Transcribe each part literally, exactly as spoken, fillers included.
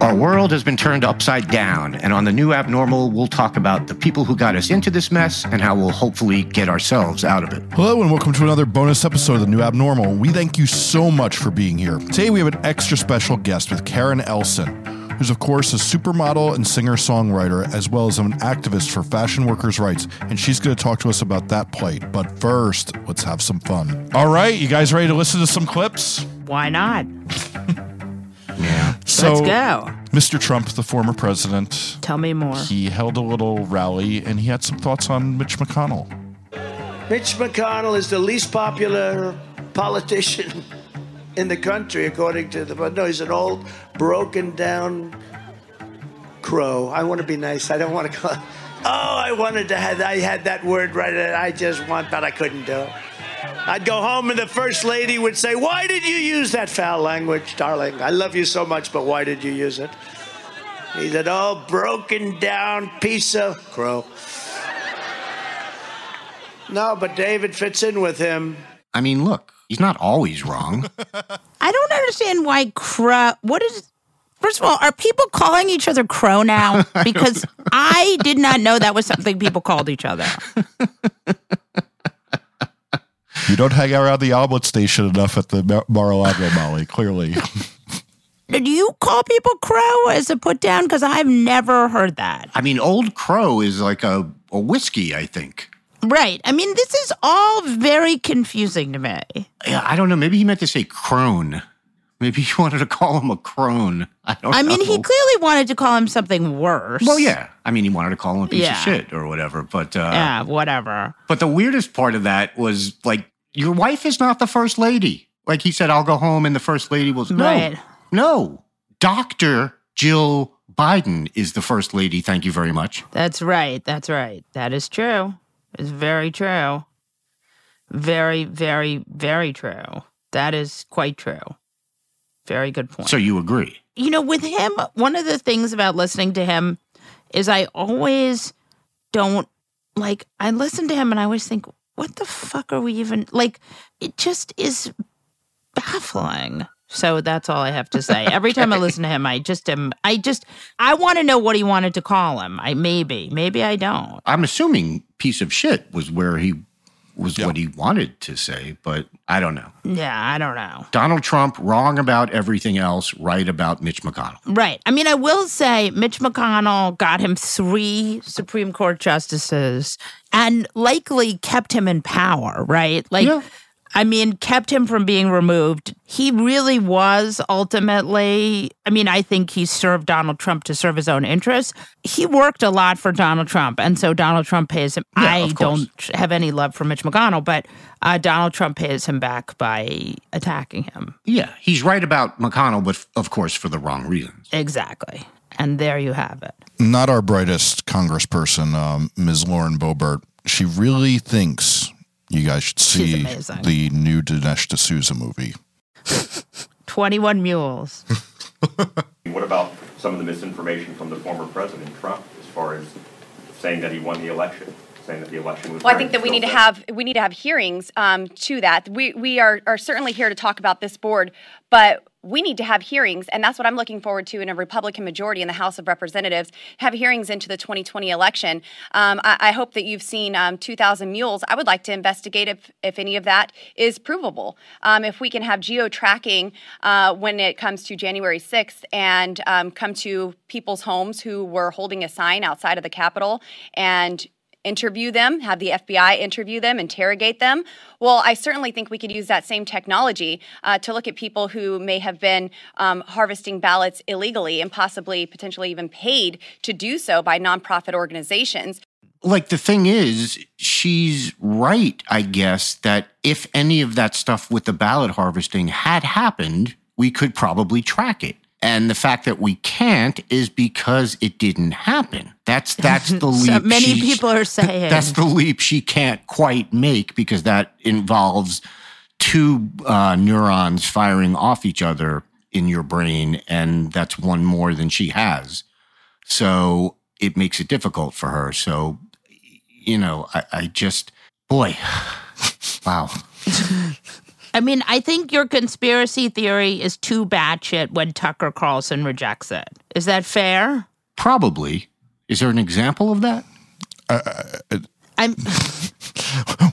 Our world has been turned upside down, and on The New Abnormal, we'll talk about the people who got us into this mess and how we'll hopefully get ourselves out of it. Hello, and welcome to another bonus episode of The New Abnormal. We thank you so much for being here. Today, we have an extra special guest with Karen Elson, who's, of course, a supermodel and singer-songwriter, as well as an activist for fashion workers' rights. And she's going to talk to us about that plight. But first, let's have some fun. All right, you guys ready to listen to some clips? Why not? Yeah. So, let's go. Mister Trump, the former president. Tell me more. He held a little rally, and he had some thoughts on Mitch McConnell. Mitch McConnell is the least popular politician in the country, according to the... No, he's an old, broken-down crow. I want to be nice. I don't want to call... Oh, I wanted to have... I had that word right that I just want, but I couldn't do it. I'd go home, and the first lady would say, why did you use that foul language, darling? I love you so much, but why did you use it? He's an old, broken-down piece of crow. No, but David fits in with him. I mean, look. He's not always wrong. I don't understand why crow... What is... First of all, are people calling each other crow now? Because I did not know that was something people called each other. You don't hang around the omelet station enough at the Mar-a-Lago, Molly, clearly. Do you call people crow as a put-down? Because I've never heard that. I mean, Old Crow is like a, a whiskey, I think. Right. I mean, this is all very confusing to me. Yeah, I don't know. Maybe he meant to say crone. Maybe he wanted to call him a crone. I don't know. I mean, know. He clearly wanted to call him something worse. Well, yeah. I mean, he wanted to call him a piece yeah. of shit or whatever. But uh, yeah, whatever. But the weirdest part of that was, like, your wife is not the first lady. Like, he said, I'll go home, and the first lady was, no, right. no. Doctor Jill Biden is the first lady. Thank you very much. That's right. That's right. That is true. It's very true. Very, very, very true. That is quite true. Very good point. So you agree? You know, with him, one of the things about listening to him is I always don't, like, I listen to him and I always think, what the fuck are we even, like, it just is baffling. So that's all I have to say. Okay. Every time I listen to him, I just am, I just, I want to know what he wanted to call him. I maybe, maybe I don't. I'm assuming piece of shit was where he, was yeah. what he wanted to say, but I don't know. Yeah, I don't know. Donald Trump, wrong about everything else, right about Mitch McConnell. Right. I mean, I will say Mitch McConnell got him three Supreme Court justices and likely kept him in power, right? Like. Yeah. I mean, kept him from being removed. He really was ultimately, I mean, I think he served Donald Trump to serve his own interests. He worked a lot for Donald Trump, and so Donald Trump pays him. Yeah, I don't have any love for Mitch McConnell, but uh, Donald Trump pays him back by attacking him. Yeah, he's right about McConnell, but of course for the wrong reasons. Exactly. And there you have it. Not our brightest congressperson, um, Miz Lauren Boebert. She really thinks... You guys should see the new Dinesh D'Souza movie. twenty-one Mules. What about some of the misinformation from the former president, Trump, as far as saying that he won the election, saying that the election was... Well, I think that we need to have we need to have hearings um, to that. We we are, are certainly here to talk about this board, but we need to have hearings, and that's what I'm looking forward to in a Republican majority in the House of Representatives, have hearings into the twenty twenty election. Um, I, I hope that you've seen um, two thousand mules. I would like to investigate if, if any of that is provable. Um, if we can have geo-tracking uh, when it comes to January sixth and um, come to people's homes who were holding a sign outside of the Capitol and interview them, have the F B I interview them, interrogate them. Well, I certainly think we could use that same technology uh, to look at people who may have been um, harvesting ballots illegally and possibly potentially even paid to do so by nonprofit organizations. Like, the thing is, she's right, I guess, that if any of that stuff with the ballot harvesting had happened, we could probably track it. And the fact that we can't is because it didn't happen. That's that's the leap. So many she, people are saying. That's the leap she can't quite make, because that involves two uh, neurons firing off each other in your brain, and that's one more than she has. So it makes it difficult for her. So, you know, I, I just, boy, wow. I mean, I think your conspiracy theory is too batshit when Tucker Carlson rejects it. Is that fair? Probably. Is there an example of that? Uh, uh, I'm.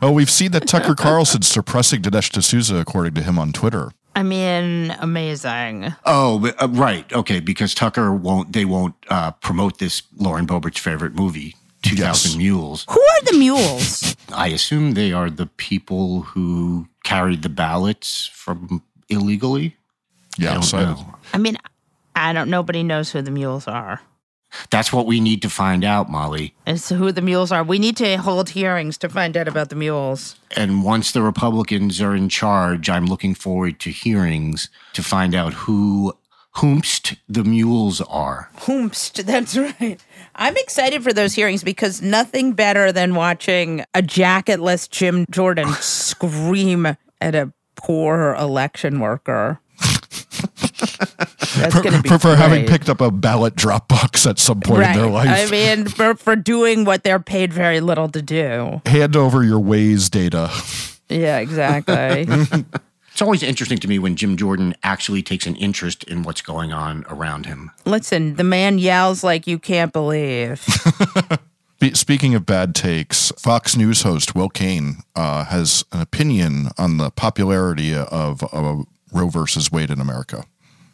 Well, we've seen that Tucker Carlson's suppressing Dinesh D'Souza, according to him on Twitter. I mean, amazing. Oh, but, uh, right. Okay, because Tucker won't, they won't uh, promote this Lauren Boebert's favorite movie, two thousand yes. Mules. Who are the mules? I assume they are the people who carried the ballots from illegally. Yeah, I don't so know. I mean, I don't. Nobody knows who the mules are. That's what we need to find out, Molly. It's who the mules are. We need to hold hearings to find out about the mules. And once the Republicans are in charge, I'm looking forward to hearings to find out who whomst the mules are. Whomst, that's right. I'm excited for those hearings, because nothing better than watching a jacketless Jim Jordan scream at a poor election worker. That's going to be for, for having picked up a ballot drop box at some point right. in their life. I mean, for, for doing what they're paid very little to do. Hand over your Waze data. Yeah, exactly. It's always interesting to me when Jim Jordan actually takes an interest in what's going on around him. Listen, the man yells like you can't believe. Speaking of bad takes, Fox News host Will Cain uh, has an opinion on the popularity of, of Roe versus Wade in America.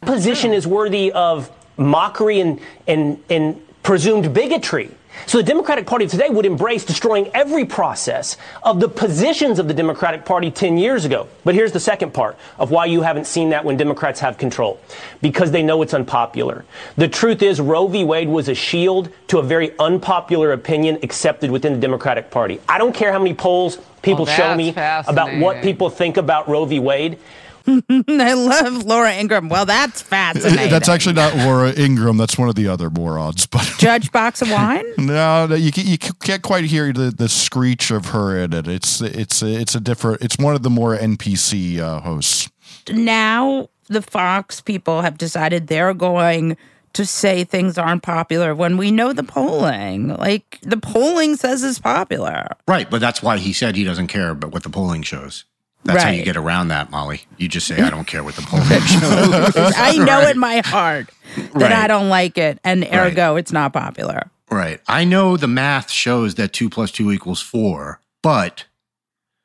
Position is worthy of mockery and, and, and presumed bigotry. So the Democratic Party of today would embrace destroying every process of the positions of the Democratic Party ten years ago. But here's the second part of why you haven't seen that when Democrats have control. Because they know it's unpopular. The truth is Roe v. Wade was a shield to a very unpopular opinion accepted within the Democratic Party. I don't care how many polls people well, show me about what people think about Roe v. Wade. I love Laura Ingram. Well, that's fascinating. That's actually not Laura Ingram. That's one of the other morons. But Judge Box of Wine? No, no, you can't, you can't quite hear the, the screech of her in it. It's it's it's a different. It's one of the more N P C uh, hosts. Now the Fox people have decided they're going to say things aren't popular when we know the polling. Like, the polling says it's popular. Right, but that's why he said he doesn't care about what the polling shows. That's right. How you get around that, Molly. You just say, I don't care what the polling shows. I know right. in my heart that right. I don't like it, and ergo, right. it's not popular. Right. I know the math shows that two plus two equals four, but...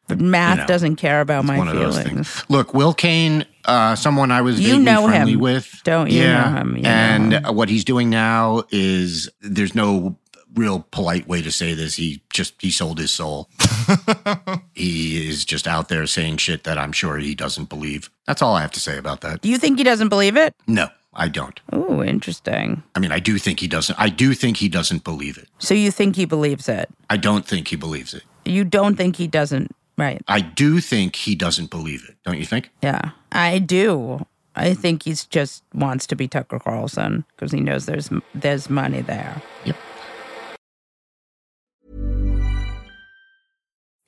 But math you know, doesn't care about my one feelings. Of those things. Look, Will Cain, uh, someone I was you know friendly him. With. Don't you yeah, know him. You and know him. What he's doing now is, there's no... real polite way to say this. He just, he sold his soul. He is just out there saying shit that I'm sure he doesn't believe. That's all I have to say about that. Do you think he doesn't believe it? No, I don't. Oh, interesting. I mean, I do think he doesn't. I do think he doesn't believe it. So you think he believes it? I don't think he believes it. You don't think he doesn't, right? I do think he doesn't believe it. Don't you think? Yeah, I do. I think he's just wants to be Tucker Carlson because he knows there's there's money there. Yep.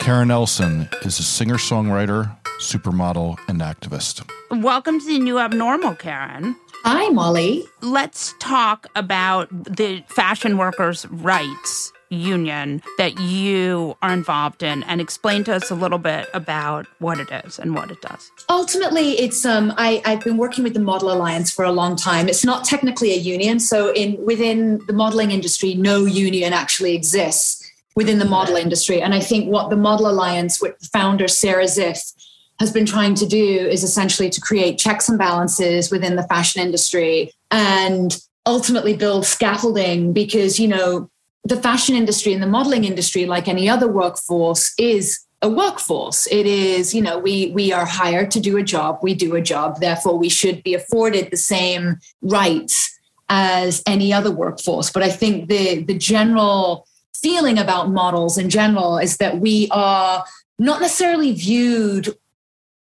Karen Elson is a singer-songwriter, supermodel, and activist. Welcome to The New Abnormal, Karen. Hi, Molly. Let's talk about the Fashion Workers' Rights Union that you are involved in and explain to us a little bit about what it is and what it does. Ultimately, it's um, I, I've been working with the Model Alliance for a long time. It's not technically a union, so in within the modeling industry, no union actually exists within the model industry. And I think what the Model Alliance with founder Sarah Ziff has been trying to do is essentially to create checks and balances within the fashion industry and ultimately build scaffolding, because, you know, the fashion industry and the modeling industry, like any other workforce, is a workforce. It is, you know, we we are hired to do a job, we do a job, therefore we should be afforded the same rights as any other workforce. But I think the the general feeling about models in general is that we are not necessarily viewed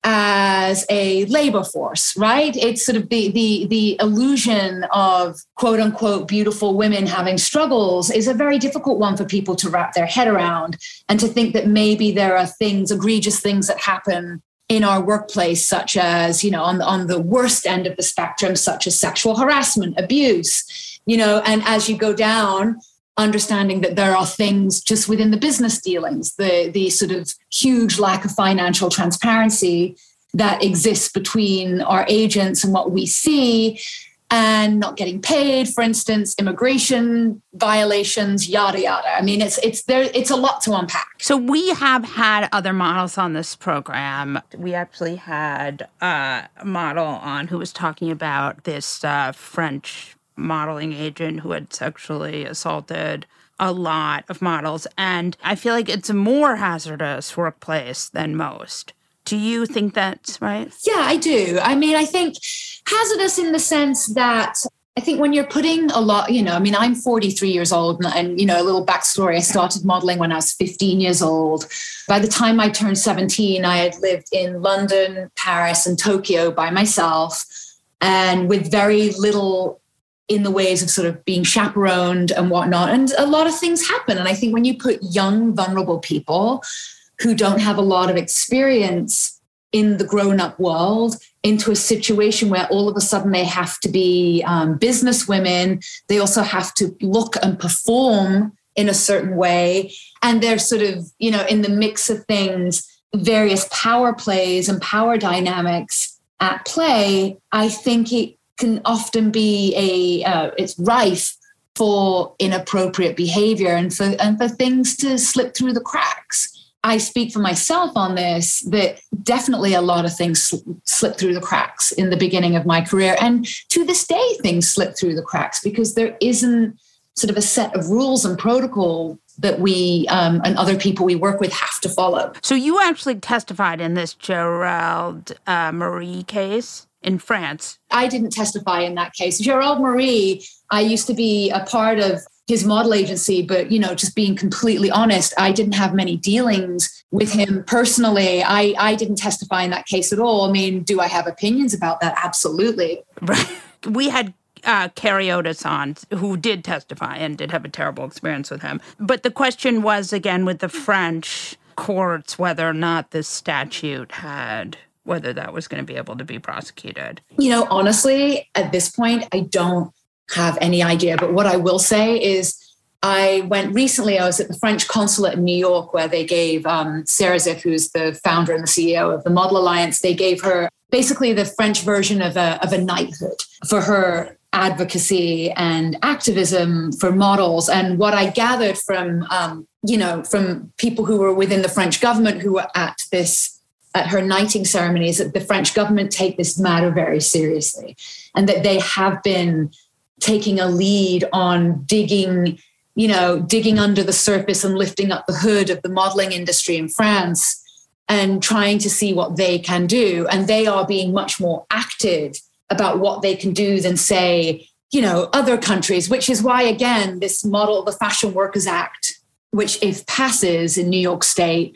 as a labor force, right? It's sort of the the the illusion of quote unquote beautiful women having struggles is a very difficult one for people to wrap their head around, and to think that maybe there are things, egregious things that happen in our workplace, such as, you know, on, on the worst end of the spectrum, such as sexual harassment, abuse, you know, and as you go down, understanding that there are things just within the business dealings, the the sort of huge lack of financial transparency that exists between our agents and what we see, and not getting paid, for instance, immigration violations, yada yada. I mean, it's it's there. It's a lot to unpack. So we have had other models on this program. We actually had uh, a model on who was talking about this uh, French modeling agent who had sexually assaulted a lot of models. And I feel like it's a more hazardous workplace than most. Do you think that's right? Yeah, I do. I mean, I think hazardous in the sense that I think when you're putting a lot, you know, I mean, I'm forty-three years old, and, and, you know, a little backstory, I started modeling when I was fifteen years old. By the time I turned seventeen, I had lived in London, Paris, and Tokyo by myself, and with very little in the ways of sort of being chaperoned and whatnot. And a lot of things happen. And I think when you put young, vulnerable people who don't have a lot of experience in the grown-up world into a situation where all of a sudden they have to be um, business women, they also have to look and perform in a certain way. And they're sort of, you know, in the mix of things, various power plays and power dynamics at play, I think it can often be a uh, it's rife for inappropriate behavior and for and for things to slip through the cracks. I speak for myself on this, that definitely a lot of things sl- slip through the cracks in the beginning of my career, and to this day things slip through the cracks because there isn't sort of a set of rules and protocol that we um, and other people we work with have to follow. So you actually testified in this Gérald uh, Marie case in France. I didn't testify in that case. Gérald Marie, I used to be a part of his model agency, but, you know, just being completely honest, I didn't have many dealings with him personally. I, I didn't testify in that case at all. I mean, do I have opinions about that? Absolutely. Right. We had uh, Carrie Otis on, who did testify and did have a terrible experience with him. But the question was, again, with the French courts, whether or not this statute had... whether that was going to be able to be prosecuted. You know, honestly, at this point, I don't have any idea. But what I will say is I went recently, I was at the French consulate in New York, where they gave um, Sarah Ziff, who's the founder and the C E O of the Model Alliance, they gave her basically the French version of a, of a knighthood for her advocacy and activism for models. And what I gathered from, um, you know, from people who were within the French government who were at this at her knighting ceremony is that the French government take this matter very seriously, and that they have been taking a lead on digging, you know, digging under the surface and lifting up the hood of the modeling industry in France and trying to see what they can do. And they are being much more active about what they can do than, say, you know, other countries, which is why, again, this model, the Fashion Workers Act, which if passes in New York State,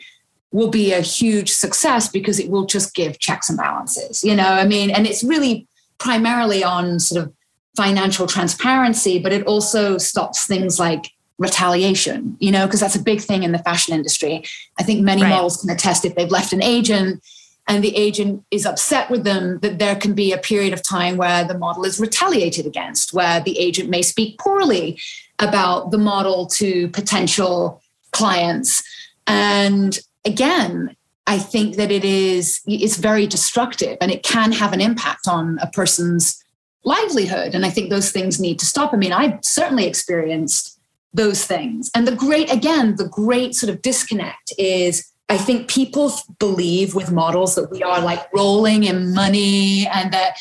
will be a huge success because it will just give checks and balances, you know, I mean, and it's really primarily on sort of financial transparency, but it also stops things like retaliation, you know, because that's a big thing in the fashion industry. I think many right. models can attest if they've left an agent and the agent is upset with them, that there can be a period of time where the model is retaliated against, where the agent may speak poorly about the model to potential clients. And again, I think that it is, it's very destructive and it can have an impact on a person's livelihood. And I think those things need to stop. I mean, I've certainly experienced those things. And the great, again, the great sort of disconnect is, I think people believe with models that we are like rolling in money and that,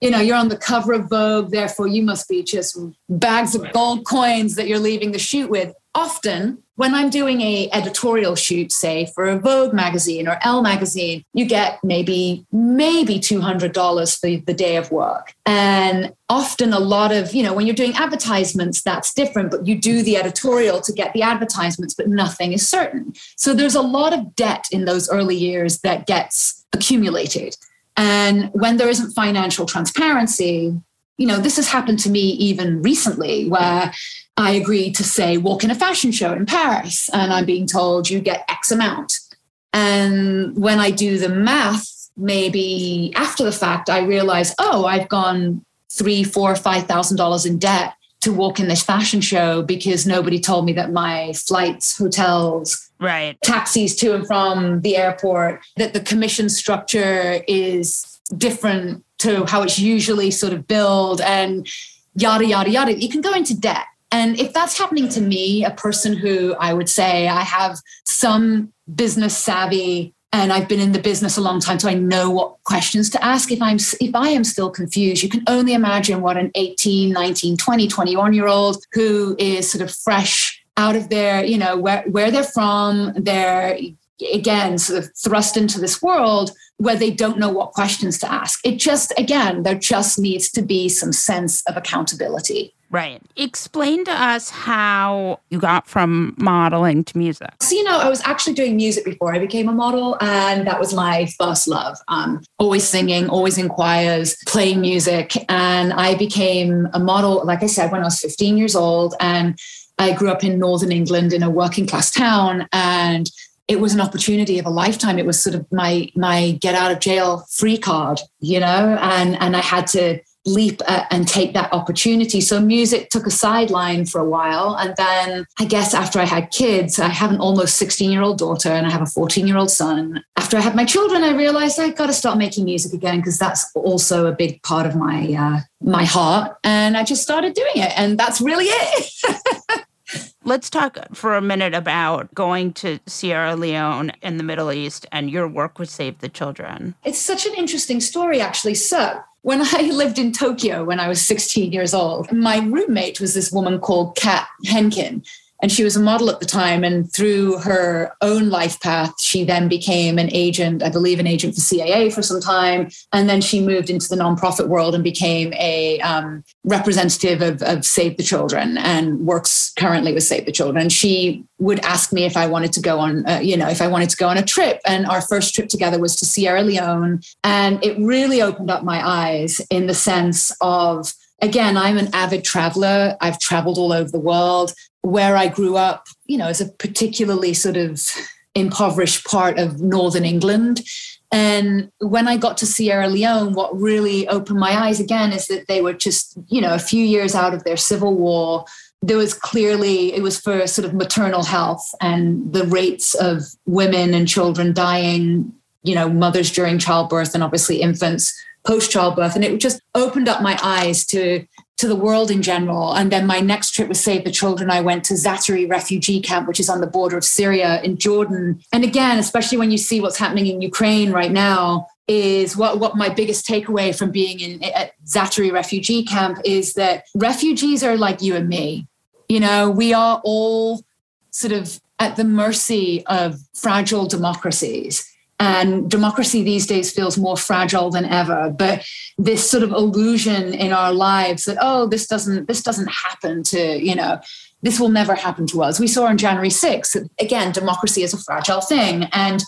you know, you're on the cover of Vogue, therefore you must be just bags of gold coins that you're leaving the shoot with. Often when I'm doing a editorial shoot, say for a Vogue magazine or Elle magazine, you get maybe, maybe two hundred dollars for the day of work. And often a lot of, you know, when you're doing advertisements, that's different, but you do the editorial to get the advertisements, but nothing is certain. So there's a lot of debt in those early years that gets accumulated. And when there isn't financial transparency, you know, this has happened to me even recently where I agreed to, say, walk in a fashion show in Paris, and I'm being told you get X amount. And when I do the math, maybe after the fact, I realize, oh, I've gone three, four, five thousand dollars in debt to walk in this fashion show because nobody told me that my flights, hotels, right, taxis to and from the airport, that the commission structure is different to how it's usually sort of billed, and yada, yada, yada. You can go into debt. And if that's happening to me, a person who I would say I have some business savvy and I've been in the business a long time, so I know what questions to ask. If I'm, if I am still confused, you can only imagine what an eighteen, nineteen, twenty, twenty-one year old who is sort of fresh out of their, you know, where, where they're from, they're again, sort of thrust into this world where they don't know what questions to ask. It just, again, there just needs to be some sense of accountability. Right. Explain to us how you got from modeling to music. So, you know, I was actually doing music before I became a model, and that was my first love. Um, always singing, always in choirs, playing music. And I became a model, like I said, when I was fifteen years old. And I grew up in Northern England in a working class town. And it was an opportunity of a lifetime. It was sort of my my get out of jail free card, you know, and, and I had to leap and take that opportunity. So music took a sideline for a while. And then I guess after I had kids, I have an almost sixteen-year-old daughter and I have a fourteen-year-old son. After I had my children, I realized I got to start making music again because that's also a big part of my uh, my heart. And I just started doing it. And that's really it. Let's talk for a minute about going to Sierra Leone in the Middle East and your work with Save the Children. It's such an interesting story, actually. So when I lived in Tokyo when I was sixteen years old, my roommate was this woman called Kat Henkin, and she was a model at the time. And through her own life path, she then became an agent, I believe an agent for C A A for some time. And then she moved into the nonprofit world and became a um, representative of, of Save the Children and works currently with Save the Children. She would ask me if I wanted to go on, uh, you know, if I wanted to go on a trip. And our first trip together was to Sierra Leone. And it really opened up my eyes in the sense of, again, I'm an avid traveler. I've traveled all over the world. Where I grew up, you know, is a particularly sort of impoverished part of Northern England. And when I got to Sierra Leone, what really opened my eyes again is that they were just, you know, a few years out of their civil war. There was clearly, it was for sort of maternal health and the rates of women and children dying, you know, mothers during childbirth and obviously infants post-childbirth. And it just opened up my eyes to to the world in general. And then my next trip was Save the Children. I went to Zaatari refugee camp, which is on the border of Syria in Jordan. And again, especially when you see what's happening in Ukraine right now, is what, what my biggest takeaway from being in at Zaatari refugee camp is that refugees are like you and me. You know, we are all sort of at the mercy of fragile democracies. And democracy these days feels more fragile than ever. But this sort of illusion in our lives that, oh, this doesn't this doesn't happen to, you know, this will never happen to us. We saw on January sixth, again, democracy is a fragile thing. And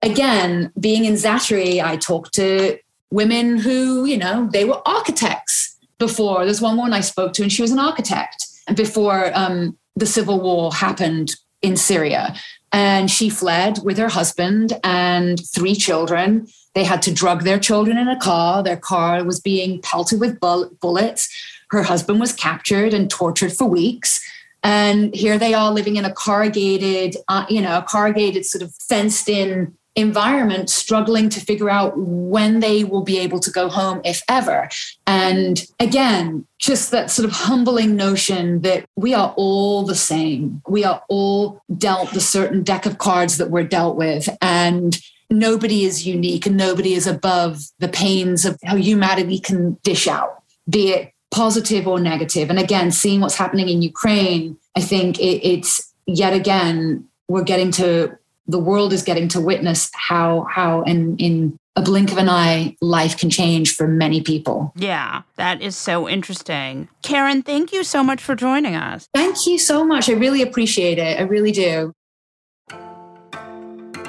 again, being in Zaatari, I talked to women who, you know, they were architects before. There's one woman I spoke to and she was an architect before um, the civil war happened in Syria. And she fled with her husband and three children. They had to drug their children in a car. Their car was being pelted with bullets. Her husband was captured and tortured for weeks. And here they are living in a corrugated, uh, you know, a corrugated sort of fenced in environment, struggling to figure out when they will be able to go home, if ever. And again, just that sort of humbling notion that we are all the same. We are all dealt the certain deck of cards that we're dealt with. And nobody is unique and nobody is above the pains of how humanity can dish out, be it positive or negative. And again, seeing what's happening in Ukraine, I think it, it's yet again, we're getting to the world is getting to witness how, how in, in a blink of an eye, life can change for many people. Yeah, that is so interesting. Karen, thank you so much for joining us. Thank you so much. I really appreciate it. I really do.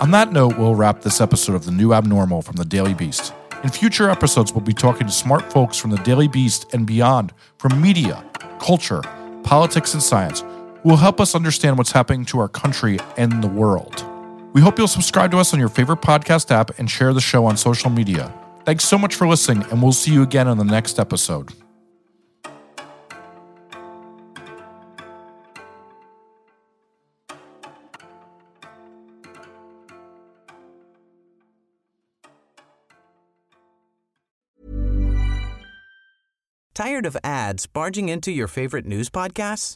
On that note, we'll wrap this episode of The New Abnormal from The Daily Beast. In future episodes, we'll be talking to smart folks from The Daily Beast and beyond, from media, culture, politics, and science, who will help us understand what's happening to our country and the world. We hope you'll subscribe to us on your favorite podcast app and share the show on social media. Thanks so much for listening, and we'll see you again on the next episode. Tired of ads barging into your favorite news podcasts?